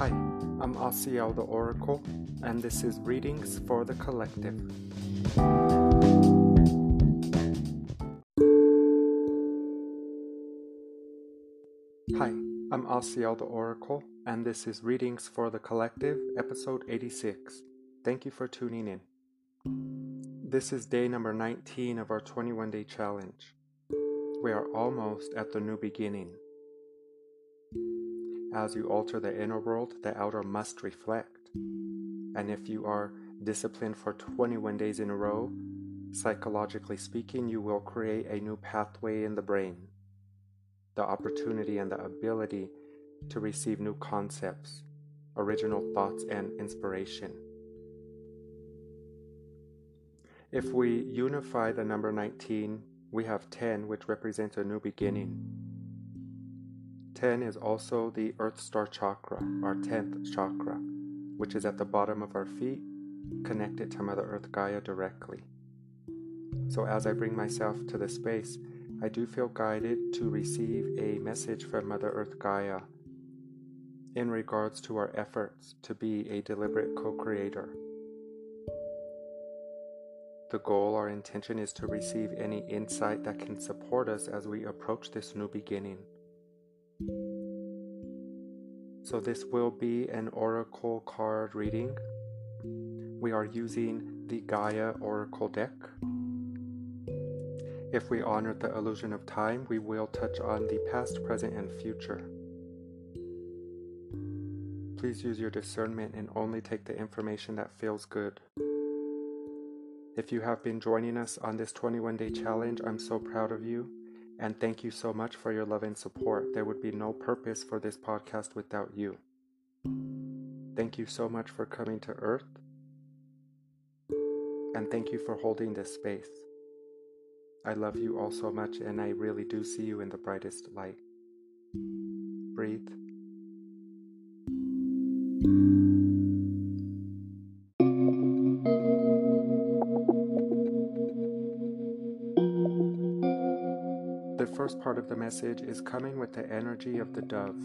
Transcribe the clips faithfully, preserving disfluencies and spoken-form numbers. Hi, I'm Asiel the Oracle, and this is Readings for the Collective. Hi, I'm Asiel the Oracle, and this is Readings for the Collective, episode eighty-six. Thank you for tuning in. This is day number nineteen of our twenty-one day challenge. We are almost at the new beginning. As you alter the inner world, the outer must reflect. And if you are disciplined for twenty-one days in a row, psychologically speaking, you will create a new pathway in the brain, the opportunity and the ability to receive new concepts, original thoughts, and inspiration. If we unify the number nineteen, we have ten, which represents a new beginning. ten is also the Earth Star Chakra, our tenth chakra, which is at the bottom of our feet, connected to Mother Earth Gaia directly. So as I bring myself to the space, I do feel guided to receive a message from Mother Earth Gaia in regards to our efforts to be a deliberate co-creator. The goal, our intention, is to receive any insight that can support us as we approach this new beginning. So this will be an oracle card reading. We are using the Gaia Oracle deck. If we honor the illusion of time, we will touch on the past, present, and future. Please use your discernment and only take the information that feels good. If you have been joining us on this twenty-one day challenge, I'm so proud of you. And thank you so much for your love and support. There would be no purpose for this podcast without you. Thank you so much for coming to Earth. And thank you for holding this space. I love you all so much, and I really do see you in the brightest light. Breathe. First part of the message is coming with the energy of the dove.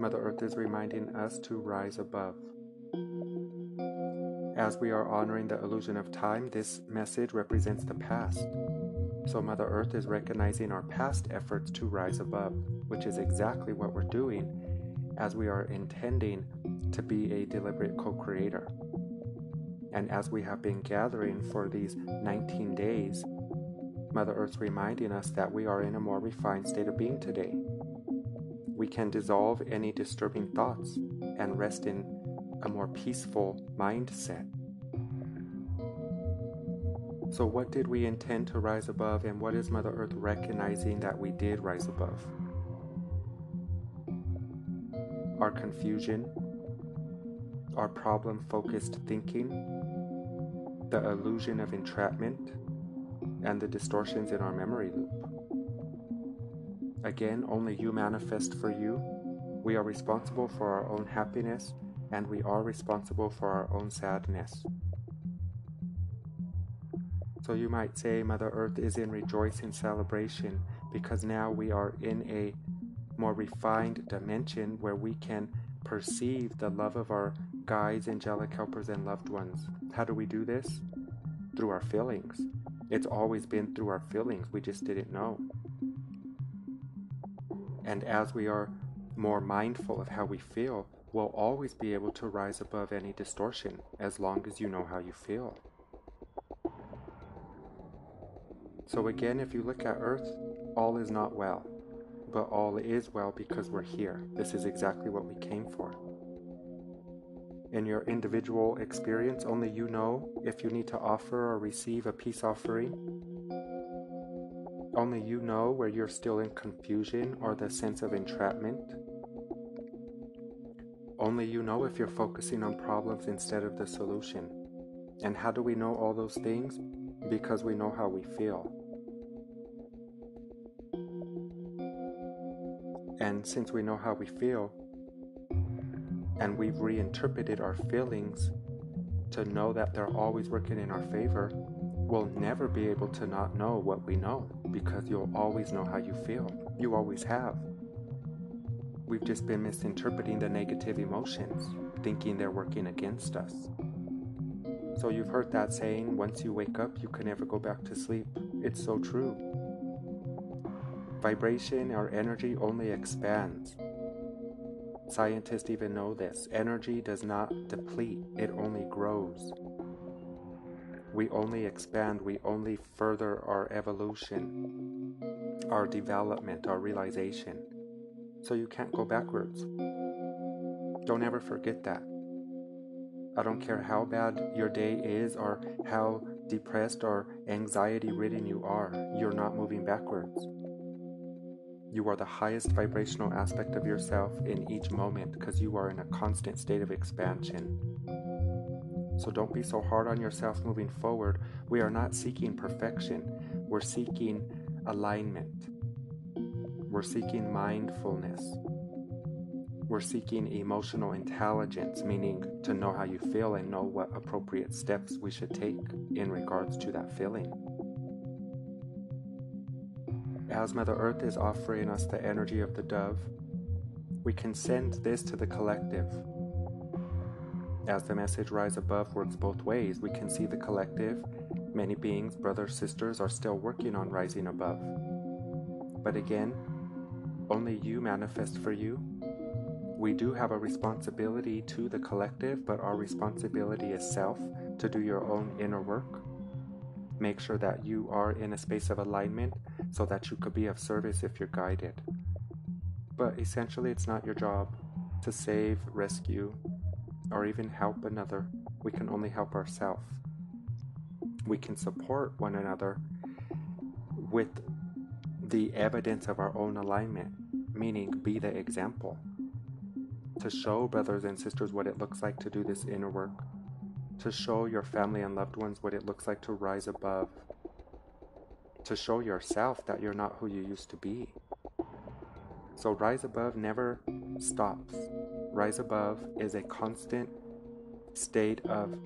Mother Earth is reminding us to rise above. As we are honoring the illusion of time, this message represents the past. So Mother Earth is recognizing our past efforts to rise above, which is exactly what we're doing as we are intending to be a deliberate co-creator. And as we have been gathering for these nineteen days, Mother Earth's reminding us that we are in a more refined state of being today. We can dissolve any disturbing thoughts and rest in a more peaceful mindset. So what did we intend to rise above, and what is Mother Earth recognizing that we did rise above? Our confusion, our problem-focused thinking, the illusion of entrapment, and the distortions in our memory loop. Again, only you manifest for you. We are responsible for our own happiness, and we are responsible for our own sadness. So you might say Mother Earth is in rejoicing celebration because now we are in a more refined dimension where we can perceive the love of our guides, angelic helpers, and loved ones. How do we do this? Through our feelings. It's always been through our feelings, we just didn't know. And as we are more mindful of how we feel, we'll always be able to rise above any distortion, as long as you know how you feel. So again, if you look at Earth, all is not well, but all is well because we're here. This is exactly what we came for. In your individual experience, only you know if you need to offer or receive a peace offering. Only you know where you're still in confusion or the sense of entrapment. Only you know if you're focusing on problems instead of the solution. And how do we know all those things? Because we know how we feel. And since we know how we feel, and we've reinterpreted our feelings to know that they're always working in our favor, we'll never be able to not know what we know, because you'll always know how you feel. You always have. We've just been misinterpreting the negative emotions, thinking they're working against us. So you've heard that saying, once you wake up, you can never go back to sleep. It's so true. Vibration or energy only expands. Scientists even know this. Energy does not deplete, it only grows. We only expand, we only further our evolution, our development, our realization. So you can't go backwards. Don't ever forget that. I don't care how bad your day is or how depressed or anxiety-ridden you are, you're not moving backwards. You are the highest vibrational aspect of yourself in each moment because you are in a constant state of expansion. So don't be so hard on yourself moving forward. We are not seeking perfection. We're seeking alignment. We're seeking mindfulness. We're seeking emotional intelligence, meaning to know how you feel and know what appropriate steps we should take in regards to that feeling. As Mother Earth is offering us the energy of the dove, we can send this to the collective. As the message Rise Above works both ways, we can see the collective. Many beings, brothers, sisters, are still working on rising above. But again, only you manifest for you. We do have a responsibility to the collective, but our responsibility is self, to do your own inner work. Make sure that you are in a space of alignment so that you could be of service if you're guided. But essentially, it's not your job to save, rescue, or even help another. We can only help ourselves. We can support one another with the evidence of our own alignment, meaning be the example. To show brothers and sisters what it looks like to do this inner work, to show your family and loved ones what it looks like to rise above, to show yourself that you're not who you used to be. So Rise Above never stops. Rise Above is a constant state of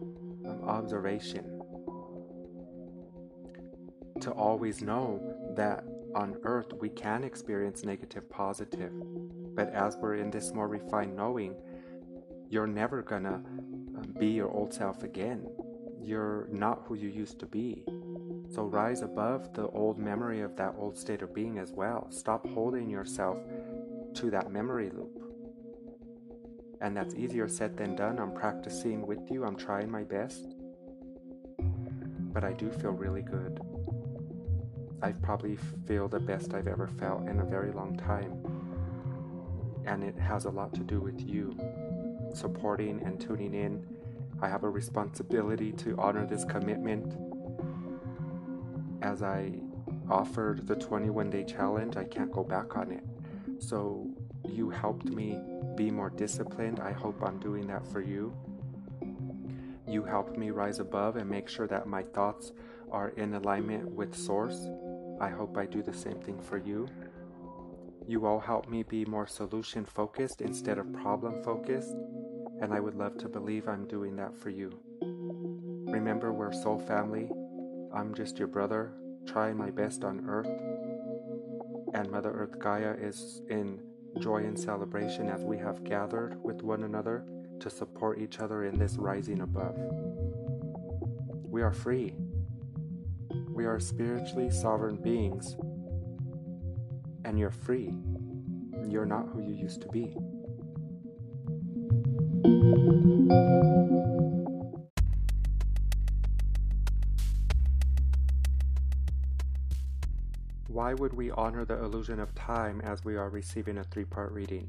observation. To always know that on Earth we can experience negative, positive. But as we're in this more refined knowing, you're never gonna be your old self again. You're not who you used to be. So rise above the old memory of that old state of being as well. Stop holding yourself to that memory loop. And that's easier said than done. I'm practicing with you. I'm trying my best. But I do feel really good. I probably feel the best I've ever felt in a very long time. And it has a lot to do with you supporting and tuning in. I have a responsibility to honor this commitment. As I offered the twenty-one day challenge, I can't go back on it. So you helped me be more disciplined. I hope I'm doing that for you. You helped me rise above and make sure that my thoughts are in alignment with Source. I hope I do the same thing for you. You all help me be more solution-focused instead of problem-focused, and I would love to believe I'm doing that for you. Remember, we're soul family. I'm just your brother, trying my best on Earth. And Mother Earth Gaia is in joy and celebration as we have gathered with one another to support each other in this rising above. We are free. We are spiritually sovereign beings. And you're free. You're not who you used to be. Why would we honor the illusion of time as we are receiving a three-part reading?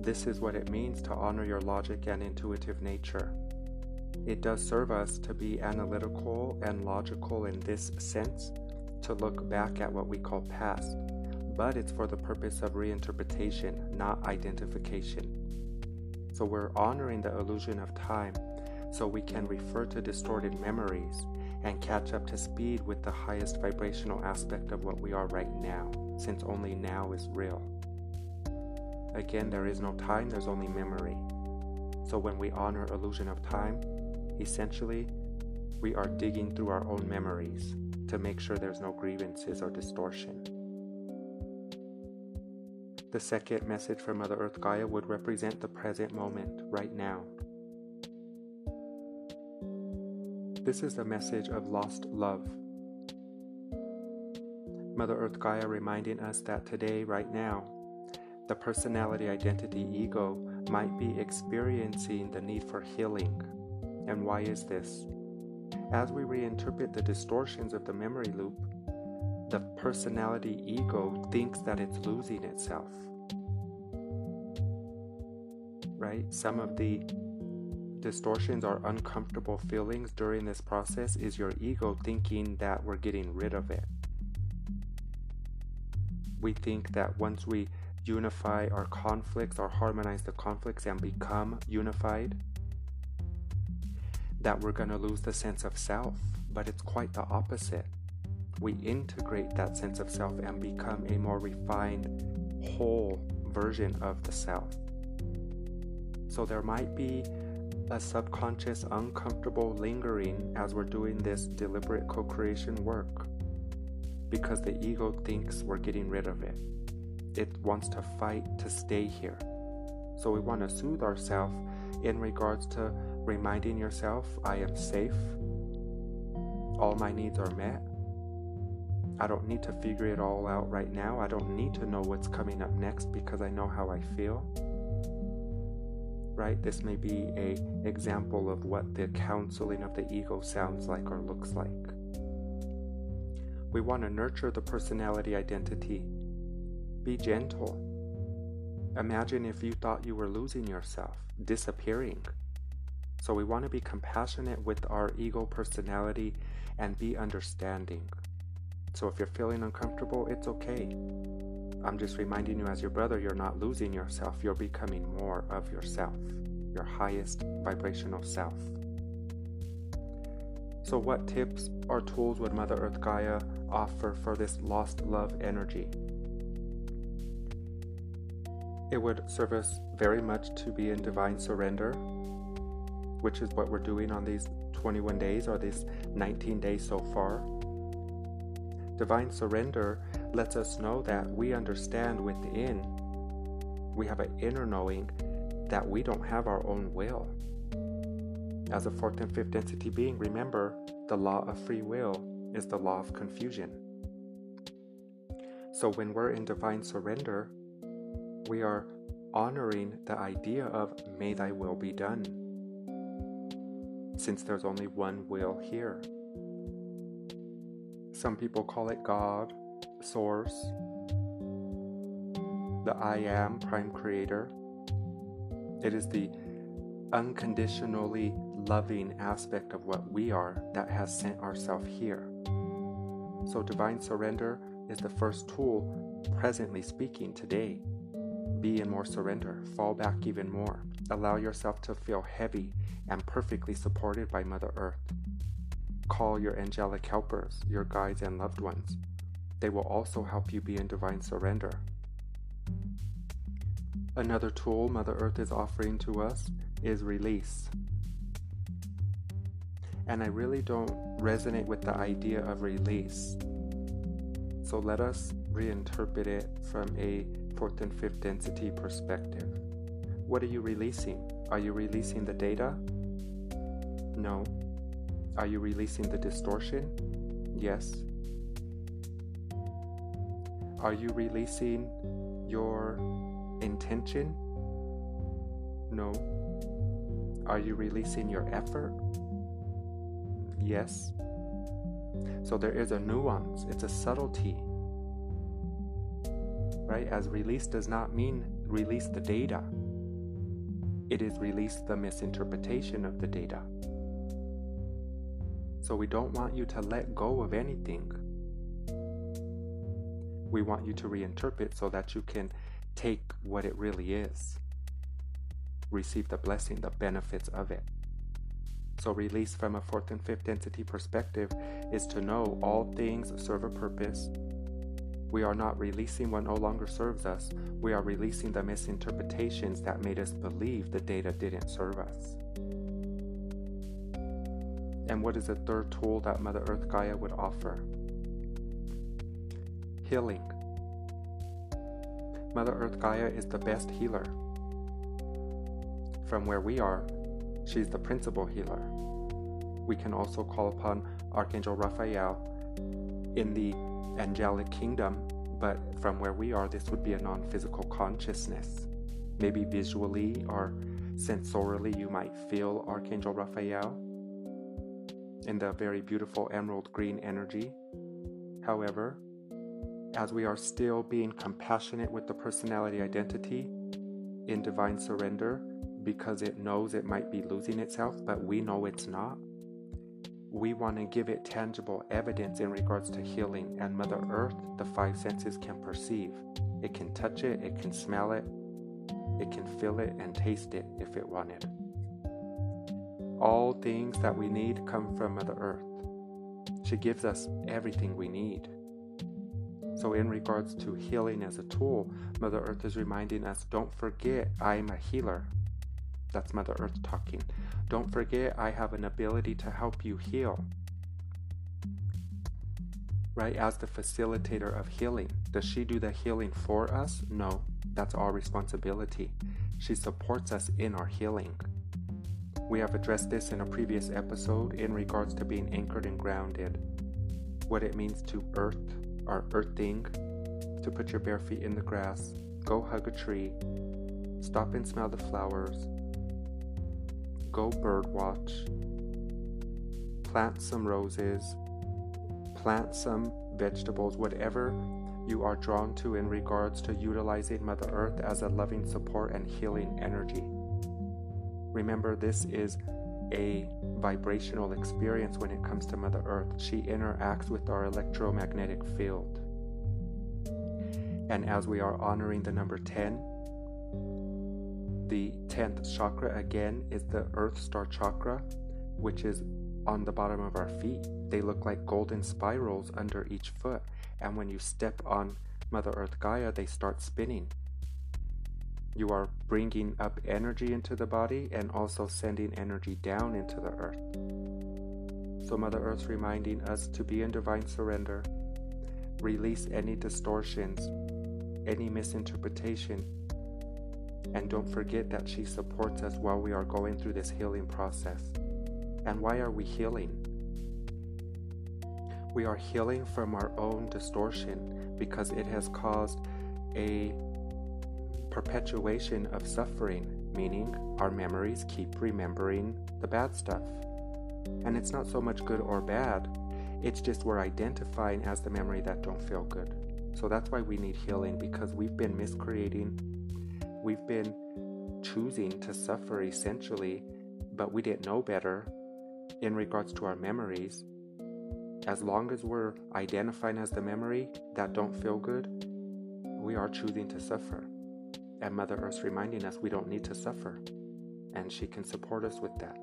This is what it means to honor your logic and intuitive nature. It does serve us to be analytical and logical in this sense, to look back at what we call past, but it's for the purpose of reinterpretation, not identification. So we're honoring the illusion of time so we can refer to distorted memories and catch up to speed with the highest vibrational aspect of what we are right now, since only now is real. Again, there is no time, there's only memory. So when we honor illusion of time, essentially, we are digging through our own memories to make sure there's no grievances or distortion. The second message from Mother Earth Gaia would represent the present moment, right now. This is a message of lost love. Mother Earth Gaia reminding us that today, right now, the personality identity ego might be experiencing the need for healing. And why is this? As we reinterpret the distortions of the memory loop, the personality ego thinks that it's losing itself. Right? Some of the distortions are uncomfortable feelings during this process is your ego thinking that we're getting rid of it. We think that once we unify our conflicts or harmonize the conflicts and become unified, that we're going to lose the sense of self, but it's quite the opposite. We integrate that sense of self and become a more refined, whole version of the self. So there might be a subconscious, uncomfortable lingering as we're doing this deliberate co-creation work, because the ego thinks we're getting rid of it. It wants to fight to stay here. So we want to soothe ourselves in regards to reminding yourself, I am safe. All my needs are met. I don't need to figure it all out right now. I don't need to know what's coming up next because I know how I feel. Right? This may be an example of what the counseling of the ego sounds like or looks like. We want to nurture the personality identity. Be gentle. Imagine if you thought you were losing yourself, disappearing. So we want to be compassionate with our ego personality and be understanding. So if you're feeling uncomfortable, it's okay. I'm just reminding you as your brother, you're not losing yourself. You're becoming more of yourself, your highest vibrational self. So what tips or tools would Mother Earth Gaia offer for this lost love energy? It would serve us very much to be in divine surrender, which is what we're doing on these twenty-one days or these nineteen days so far. Divine surrender lets us know that we understand within, we have an inner knowing that we don't have our own will. As a fourth and fifth density being, remember, the law of free will is the law of confusion. So when we're in divine surrender, we are honoring the idea of, may thy will be done, since there's only one will here. Some people call it God, Source, the I Am, Prime Creator. It is the unconditionally loving aspect of what we are that has sent ourselves here. So divine surrender is the first tool, presently speaking today. Be in more surrender, fall back even more. Allow yourself to feel heavy and perfectly supported by Mother Earth. Call your angelic helpers, your guides and loved ones. They will also help you be in divine surrender. Another tool Mother Earth is offering to us is release. And I really don't resonate with the idea of release. So let us reinterpret it from a fourth and fifth density perspective. What are you releasing? Are you releasing the data? No. Are you releasing the distortion? Yes. Are you releasing your intention? No. Are you releasing your effort? Yes. So there is a nuance, it's a subtlety, right? As release does not mean release the data. It is release the misinterpretation of the data. So we don't want you to let go of anything. We want you to reinterpret so that you can take what it really is. Receive the blessing, the benefits of it. So release from a fourth and fifth density perspective is to know all things serve a purpose. We are not releasing what no longer serves us. We are releasing the misinterpretations that made us believe the data didn't serve us. And what is the third tool that Mother Earth Gaia would offer? Healing. Mother Earth Gaia is the best healer. From where we are, she's the principal healer. We can also call upon Archangel Raphael in the angelic kingdom, but from where we are, this would be a non-physical consciousness. Maybe visually or sensorily you might feel Archangel Raphael in the very beautiful emerald green energy. However, as we are still being compassionate with the personality identity in divine surrender, because it knows it might be losing itself, but we know it's not, we want to give it tangible evidence in regards to healing. And Mother Earth, the five senses can perceive. It can touch it, it can smell it, it can feel it and taste it if it wanted. All things that we need come from Mother Earth. She gives us everything we need. So in regards to healing as a tool, Mother Earth is reminding us, don't forget I'm a healer. That's Mother Earth talking. Don't forget I have an ability to help you heal. Right? As the facilitator of healing. Does she do the healing for us? No. That's our responsibility. She supports us in our healing. We have addressed this in a previous episode in regards to being anchored and grounded. What it means to earth or earthing, to put your bare feet in the grass, go hug a tree, stop and smell the flowers, go bird watch, plant some roses, plant some vegetables, whatever you are drawn to in regards to utilizing Mother Earth as a loving support and healing energy. Remember, this is a vibrational experience when it comes to Mother Earth. She interacts with our electromagnetic field. And as we are honoring the number ten, the tenth chakra again is the Earth Star Chakra, which is on the bottom of our feet. They look like golden spirals under each foot. And when you step on Mother Earth Gaia, they start spinning. You are bringing up energy into the body and also sending energy down into the earth. So Mother Earth's reminding us to be in divine surrender, release any distortions, any misinterpretation, and don't forget that she supports us while we are going through this healing process. And why are we healing? We are healing from our own distortion because it has caused a perpetuation of suffering, meaning our memories keep remembering the bad stuff. And it's not so much good or bad, it's just we're identifying as the memory that don't feel good. So that's why we need healing, because we've been miscreating, we've been choosing to suffer essentially, but we didn't know better in regards to our memories. As long as we're identifying as the memory that don't feel good, we are choosing to suffer. And Mother Earth's reminding us we don't need to suffer, and she can support us with that.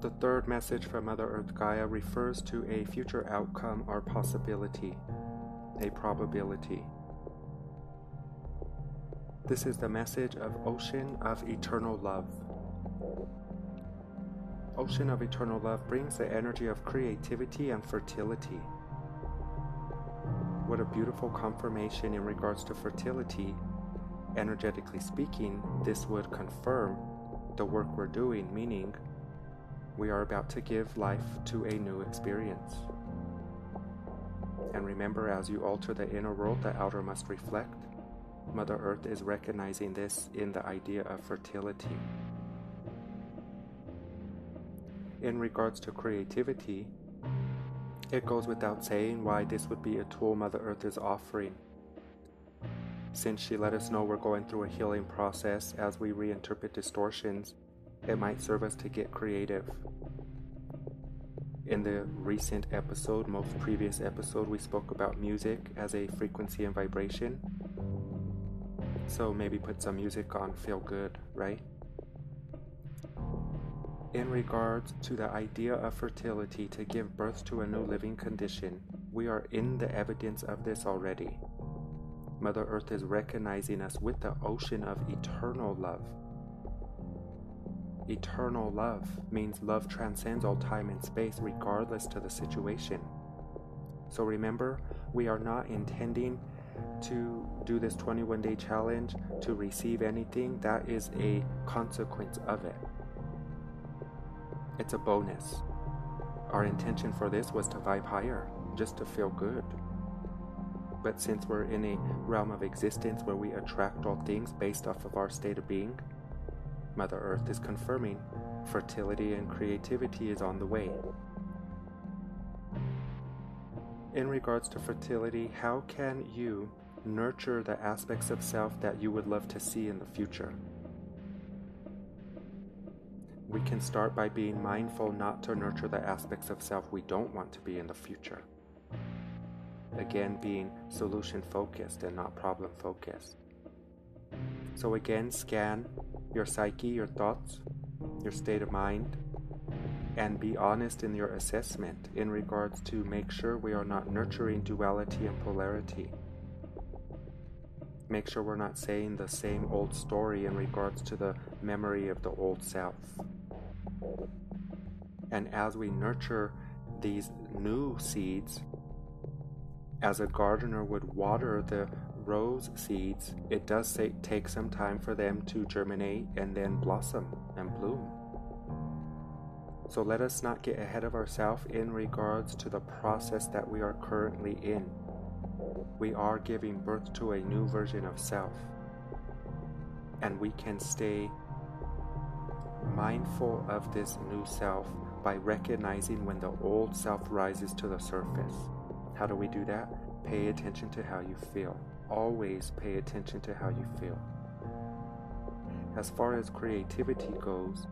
The third message from Mother Earth Gaia refers to a future outcome or possibility, a probability. This is the message of Ocean of Eternal Love. Ocean of Eternal Love brings the energy of creativity and fertility. What a beautiful confirmation in regards to fertility. Energetically speaking, this would confirm the work we're doing, meaning we are about to give life to a new experience. And remember, as you alter the inner world, the outer must reflect. Mother Earth is recognizing this in the idea of fertility. In regards to creativity, it goes without saying why this would be a tool Mother Earth is offering. Since she let us know we're going through a healing process as we reinterpret distortions, it might serve us to get creative. In the recent episode, most previous episode, we spoke about music as a frequency and vibration. So maybe put some music on, feel good, right? In regards to the idea of fertility, to give birth to a new living condition, we are in the evidence of this already. Mother Earth is recognizing us with the ocean of eternal love. Eternal love means love transcends all time and space regardless to the situation. So remember, we are not intending to do this twenty-one day challenge to receive anything. That is a consequence of it. It's a bonus. Our intention for this was to vibe higher, just to feel good. But since we're in a realm of existence where we attract all things based off of our state of being, Mother Earth is confirming fertility and creativity is on the way. In regards to fertility, how can you nurture the aspects of self that you would love to see in the future? We can start by being mindful not to nurture the aspects of self we don't want to be in the future. Again, being solution focused and not problem focused. So again, scan your psyche, your thoughts, your state of mind, and be honest in your assessment in regards to make sure we are not nurturing duality and polarity. Make sure we're not saying the same old story in regards to the memory of the old self. And as we nurture these new seeds, as a gardener would water the rose seeds, it does say, take some time for them to germinate and then blossom and bloom. So let us not get ahead of ourselves in regards to the process that we are currently in. We are giving birth to a new version of self. And we can stay mindful of this new self by recognizing when the old self rises to the surface. How do we do that? Pay attention to how you feel. Always pay attention to how you feel. As far as creativity goes,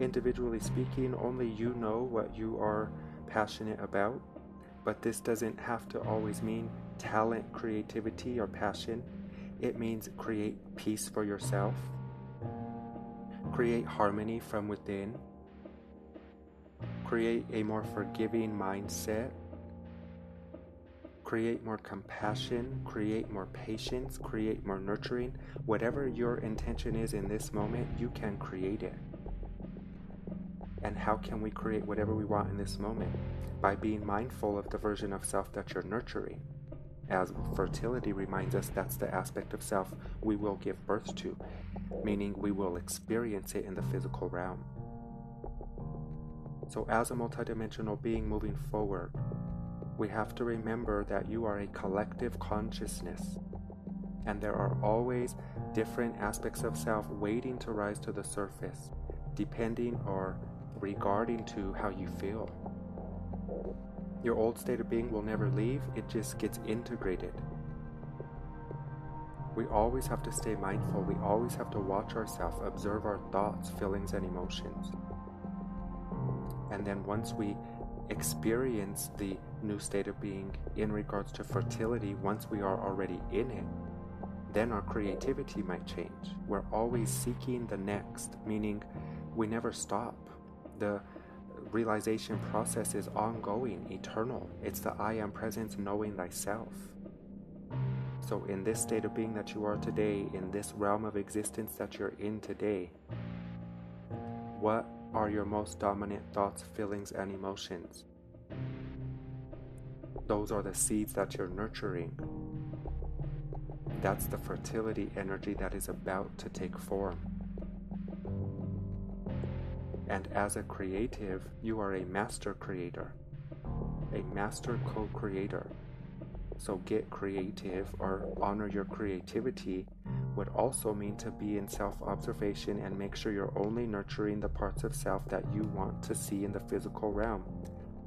individually speaking, only you know what you are passionate about, but this doesn't have to always mean talent, creativity, or passion. It means create peace for yourself, create harmony from within, create a more forgiving mindset, create more compassion, create more patience, create more nurturing. Whatever your intention is in this moment, you can create it. And how can we create whatever we want in this moment? By being mindful of the version of self that you're nurturing. As fertility reminds us, that's the aspect of self we will give birth to, meaning we will experience it in the physical realm. So as a multidimensional being moving forward, we have to remember that you are a collective consciousness, and there are always different aspects of self waiting to rise to the surface, depending or regarding to how you feel. Your old state of being will never leave, it just gets integrated. We always have to stay mindful, we always have to watch ourselves, observe our thoughts, feelings, and emotions. And then once we experience the new state of being in regards to fertility, once we are already in it, then our creativity might change. We're always seeking the next, meaning we never stop. The realization process is ongoing, eternal. It's the I am presence, knowing thyself. So in this state of being that you are today, in this realm of existence that you're in today, what are your most dominant thoughts, feelings, and emotions? Those are the seeds that you're nurturing. That's the fertility energy that is about to take form. And as a creative, you are a master creator, a master co-creator. So get creative or honor your creativity would also mean to be in self-observation and make sure you're only nurturing the parts of self that you want to see in the physical realm,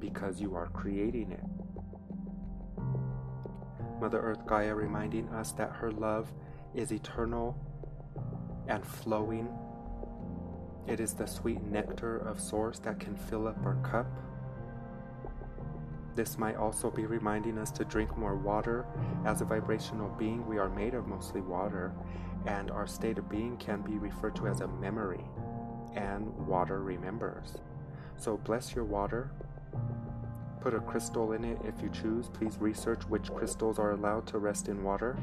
because you are creating it. Mother Earth Gaia reminding us that her love is eternal and flowing. It is the sweet nectar of source that can fill up our cup. This might also be reminding us to drink more water. As a vibrational being, we are made of mostly water, and our state of being can be referred to as a memory, and water remembers. So bless your water. Put a crystal in it if you choose. Please research which crystals are allowed to rest in water.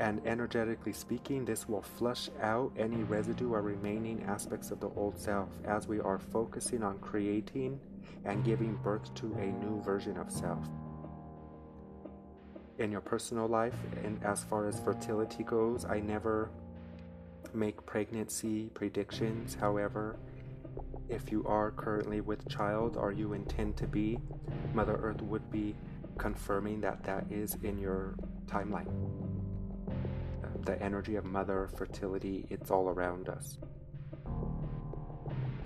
and energetically speaking, this will flush out any residue or remaining aspects of the old self, as we are focusing on creating and giving birth to a new version of self. In your personal life, and as far as fertility goes, I never make pregnancy predictions. However, if you are currently with child or you intend to be, Mother Earth would be confirming that that is in your timeline. The energy of mother, fertility, it's all around us.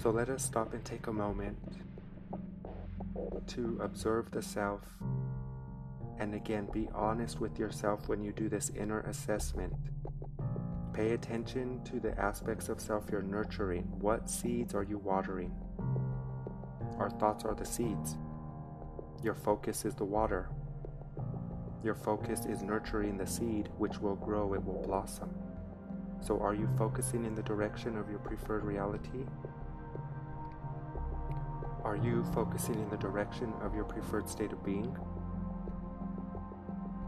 So let us stop and take a moment to observe the self, and again, be honest with yourself when you do this inner assessment. Pay attention to the aspects of self you're nurturing. What seeds are you watering? Our thoughts are the seeds. Your focus is the water. Your focus is nurturing the seed, which will grow, it will blossom. So are you focusing in the direction of your preferred reality? Are you focusing in the direction of your preferred state of being?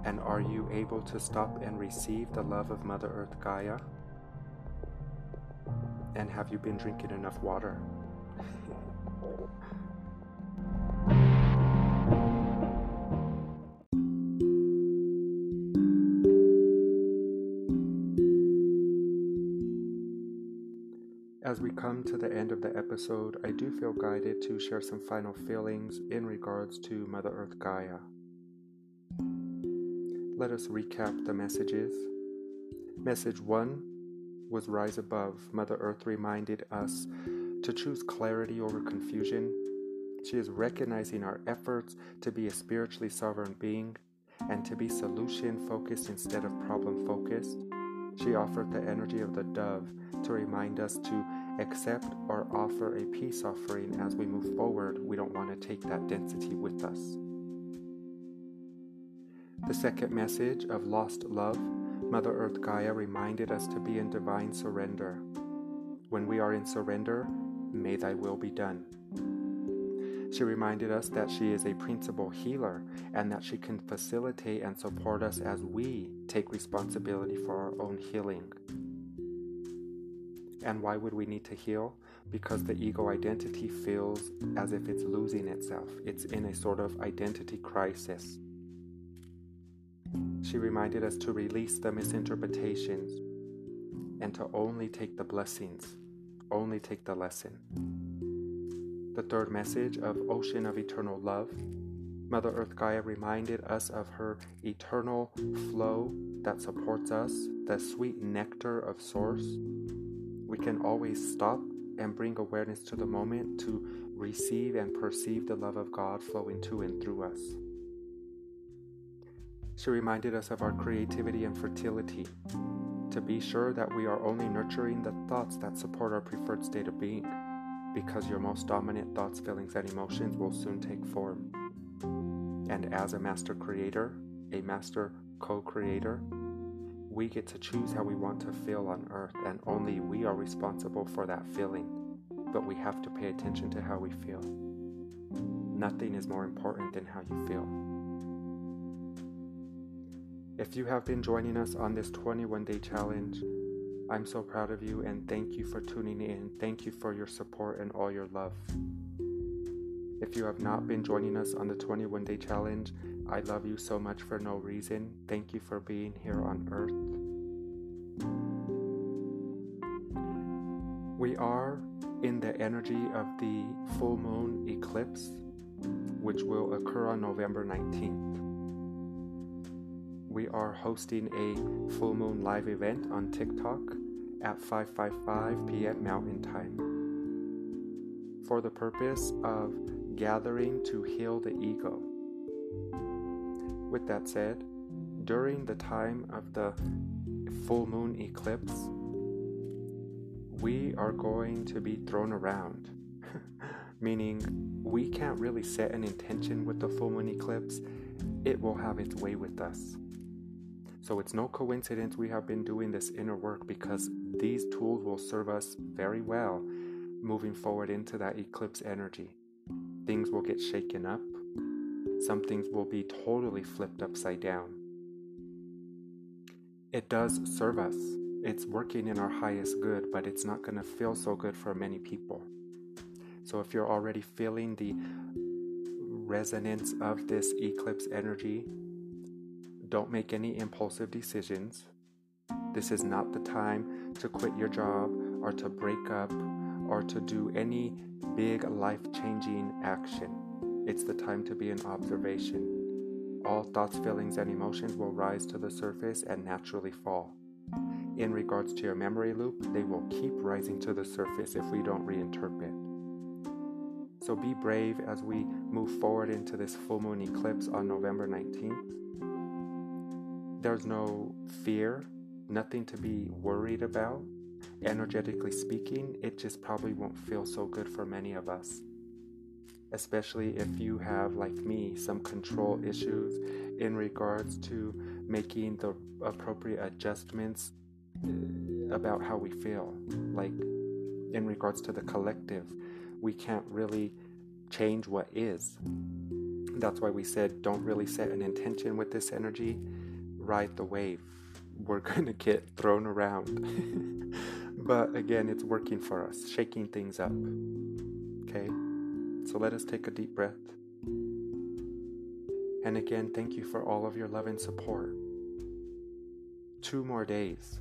And are you able to stop and receive the love of Mother Earth Gaia? And have you been drinking enough water? As we come to the end of the episode, I do feel guided to share some final feelings in regards to Mother Earth Gaia. Let us recap the messages. Message one was rise above. Mother Earth reminded us to choose clarity over confusion. She is recognizing our efforts to be a spiritually sovereign being and to be solution-focused instead of problem-focused. She offered the energy of the dove to remind us to accept or offer a peace offering as we move forward. We don't want to take that density with us. The second message of lost love, Mother Earth Gaia reminded us to be in divine surrender. When we are in surrender, may thy will be done. She reminded us that she is a principal healer and that she can facilitate and support us as we take responsibility for our own healing. And why would we need to heal? Because the ego identity feels as if it's losing itself. It's in a sort of identity crisis. She reminded us to release the misinterpretations and to only take the blessings, only take the lesson. The third message of Ocean of Eternal Love, Mother Earth Gaia reminded us of her eternal flow that supports us, the sweet nectar of Source. We can always stop and bring awareness to the moment to receive and perceive the love of God flowing to and through us. She reminded us of our creativity and fertility, to be sure that we are only nurturing the thoughts that support our preferred state of being, because your most dominant thoughts, feelings, and emotions will soon take form. And as a master creator, a master co-creator, we get to choose how we want to feel on Earth, and only we are responsible for that feeling, but we have to pay attention to how we feel. Nothing is more important than how you feel. If you have been joining us on this twenty-one day challenge, I'm so proud of you and thank you for tuning in. Thank you for your support and all your love. If you have not been joining us on the twenty-one day challenge, I love you so much for no reason. Thank you for being here on Earth. We are in the energy of the full moon eclipse, which will occur on November nineteenth. We are hosting a full moon live event on TikTok at five fifty-five p.m. Mountain Time for the purpose of gathering to heal the ego. With that said, during the time of the full moon eclipse, we are going to be thrown around, meaning we can't really set an intention with the full moon eclipse. It will have its way with us. So it's no coincidence we have been doing this inner work, because these tools will serve us very well moving forward into that eclipse energy. Things will get shaken up. Some things will be totally flipped upside down. It does serve us. It's working in our highest good, but it's not going to feel so good for many people. So if you're already feeling the resonance of this eclipse energy, don't make any impulsive decisions. This is not the time to quit your job or to break up or to do any big life-changing action. It's the time to be in observation. All thoughts, feelings, and emotions will rise to the surface and naturally fall. In regards to your memory loop, they will keep rising to the surface if we don't reinterpret. So be brave as we move forward into this full moon eclipse on November nineteenth. There's no fear, nothing to be worried about. Energetically speaking, it just probably won't feel so good for many of us. Especially if you have, like me, some control issues in regards to making the appropriate adjustments about how we feel. Like in regards to the collective, we can't really change what is. That's why we said don't really set an intention with this energy. Ride the wave. We're gonna get thrown around. But again, it's working for us, shaking things up. Okay? So let us take a deep breath. And again, thank you for all of your love and support. Two more days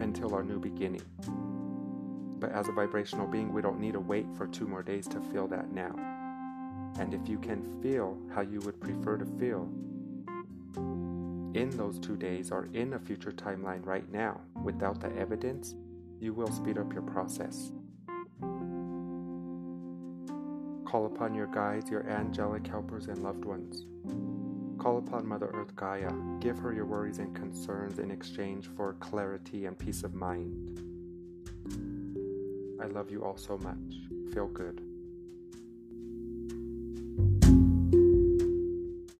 until our new beginning. But as a vibrational being, we don't need to wait for two more days to feel that now. And if you can feel how you would prefer to feel in those two days or in a future timeline right now, without the evidence, you will speed up your process. Call upon your guides, your angelic helpers, and loved ones. Call upon Mother Earth Gaia. Give her your worries and concerns in exchange for clarity and peace of mind. I love you all so much. Feel good.